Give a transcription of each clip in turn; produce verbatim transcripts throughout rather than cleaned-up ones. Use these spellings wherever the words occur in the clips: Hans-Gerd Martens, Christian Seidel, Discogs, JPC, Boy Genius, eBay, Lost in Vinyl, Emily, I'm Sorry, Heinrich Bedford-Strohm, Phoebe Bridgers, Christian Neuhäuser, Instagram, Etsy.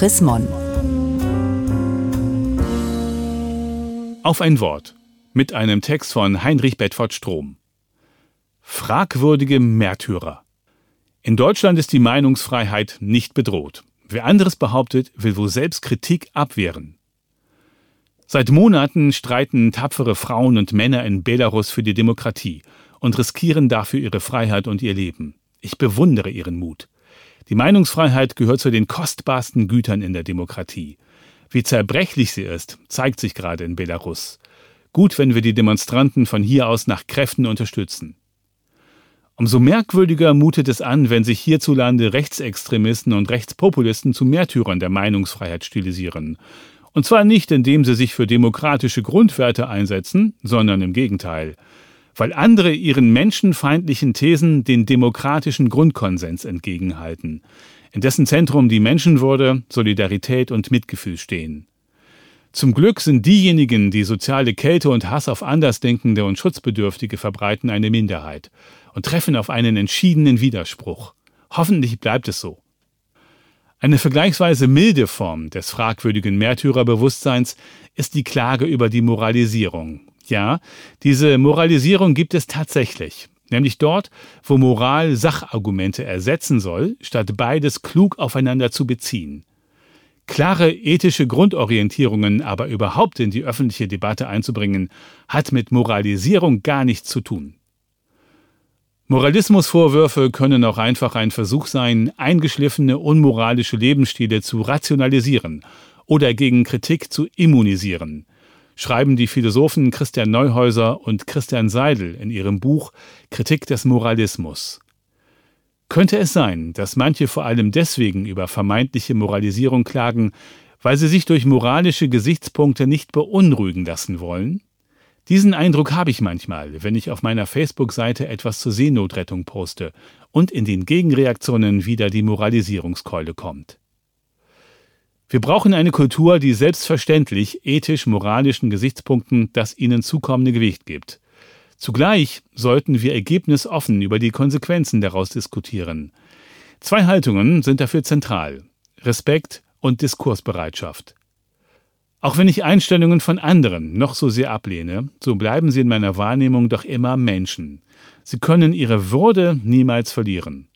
Chris Mon. Auf ein Wort mit einem Text von Heinrich Bedford-Strohm. Fragwürdige Märtyrer. In Deutschland ist die Meinungsfreiheit nicht bedroht. Wer anderes behauptet, will wohl selbst Kritik abwehren. Seit Monaten streiten tapfere Frauen und Männer in Belarus für die Demokratie und riskieren dafür ihre Freiheit und ihr Leben. Ich bewundere ihren Mut. Die Meinungsfreiheit gehört zu den kostbarsten Gütern in der Demokratie. Wie zerbrechlich sie ist, zeigt sich gerade in Belarus. Gut, wenn wir die Demonstranten von hier aus nach Kräften unterstützen. Umso merkwürdiger mutet es an, wenn sich hierzulande Rechtsextremisten und Rechtspopulisten zu Märtyrern der Meinungsfreiheit stilisieren. Und zwar nicht, indem sie sich für demokratische Grundwerte einsetzen, sondern im Gegenteil, weil andere ihren menschenfeindlichen Thesen den demokratischen Grundkonsens entgegenhalten, in dessen Zentrum die Menschenwürde, Solidarität und Mitgefühl stehen. Zum Glück sind diejenigen, die soziale Kälte und Hass auf Andersdenkende und Schutzbedürftige verbreiten, eine Minderheit und treffen auf einen entschiedenen Widerspruch. Hoffentlich bleibt es so. Eine vergleichsweise milde Form des fragwürdigen Märtyrerbewusstseins ist die Klage über die Moralisierung. Ja, diese Moralisierung gibt es tatsächlich, nämlich dort, wo Moral Sachargumente ersetzen soll, statt beides klug aufeinander zu beziehen. Klare ethische Grundorientierungen aber überhaupt in die öffentliche Debatte einzubringen, hat mit Moralisierung gar nichts zu tun. Moralismusvorwürfe können auch einfach ein Versuch sein, eingeschliffene, unmoralische Lebensstile zu rationalisieren oder gegen Kritik zu immunisieren, schreiben die Philosophen Christian Neuhäuser und Christian Seidel in ihrem Buch Kritik des Moralismus. Könnte es sein, dass manche vor allem deswegen über vermeintliche Moralisierung klagen, weil sie sich durch moralische Gesichtspunkte nicht beunruhigen lassen wollen? Diesen Eindruck habe ich manchmal, wenn ich auf meiner Facebook-Seite etwas zur Seenotrettung poste und in den Gegenreaktionen wieder die Moralisierungskeule kommt. Wir brauchen eine Kultur, die selbstverständlich ethisch-moralischen Gesichtspunkten das ihnen zukommende Gewicht gibt. Zugleich sollten wir ergebnisoffen über die Konsequenzen daraus diskutieren. Zwei Haltungen sind dafür zentral: Respekt und Diskursbereitschaft. Auch wenn ich Einstellungen von anderen noch so sehr ablehne, so bleiben sie in meiner Wahrnehmung doch immer Menschen. Sie können ihre Würde niemals verlieren.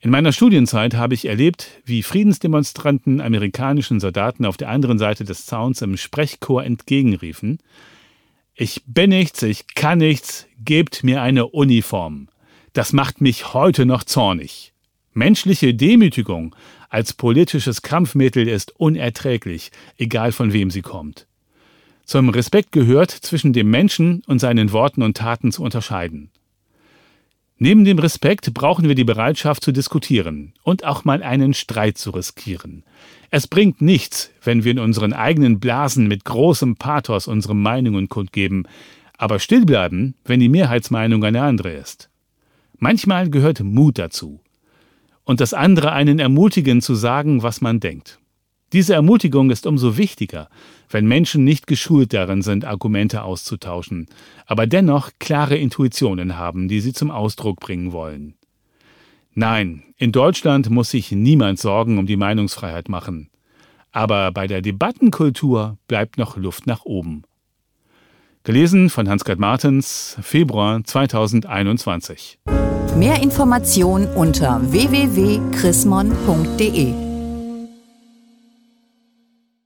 In meiner Studienzeit habe ich erlebt, wie Friedensdemonstranten amerikanischen Soldaten auf der anderen Seite des Zauns im Sprechchor entgegenriefen: Ich bin nichts, ich kann nichts, gebt mir eine Uniform. Das macht mich heute noch zornig. Menschliche Demütigung als politisches Kampfmittel ist unerträglich, egal von wem sie kommt. Zum Respekt gehört, zwischen dem Menschen und seinen Worten und Taten zu unterscheiden. Neben dem Respekt brauchen wir die Bereitschaft zu diskutieren und auch mal einen Streit zu riskieren. Es bringt nichts, wenn wir in unseren eigenen Blasen mit großem Pathos unsere Meinungen kundgeben, aber still bleiben, wenn die Mehrheitsmeinung eine andere ist. Manchmal gehört Mut dazu. Und das andere einen ermutigen, zu sagen, was man denkt. Diese Ermutigung ist umso wichtiger, wenn Menschen nicht geschult darin sind, Argumente auszutauschen, aber dennoch klare Intuitionen haben, die sie zum Ausdruck bringen wollen. Nein, in Deutschland muss sich niemand Sorgen um die Meinungsfreiheit machen. Aber bei der Debattenkultur bleibt noch Luft nach oben. Gelesen von Hans-Gerd Martens, Februar zweitausendeinundzwanzig. Mehr Informationen unter w w w punkt chrismon punkt de.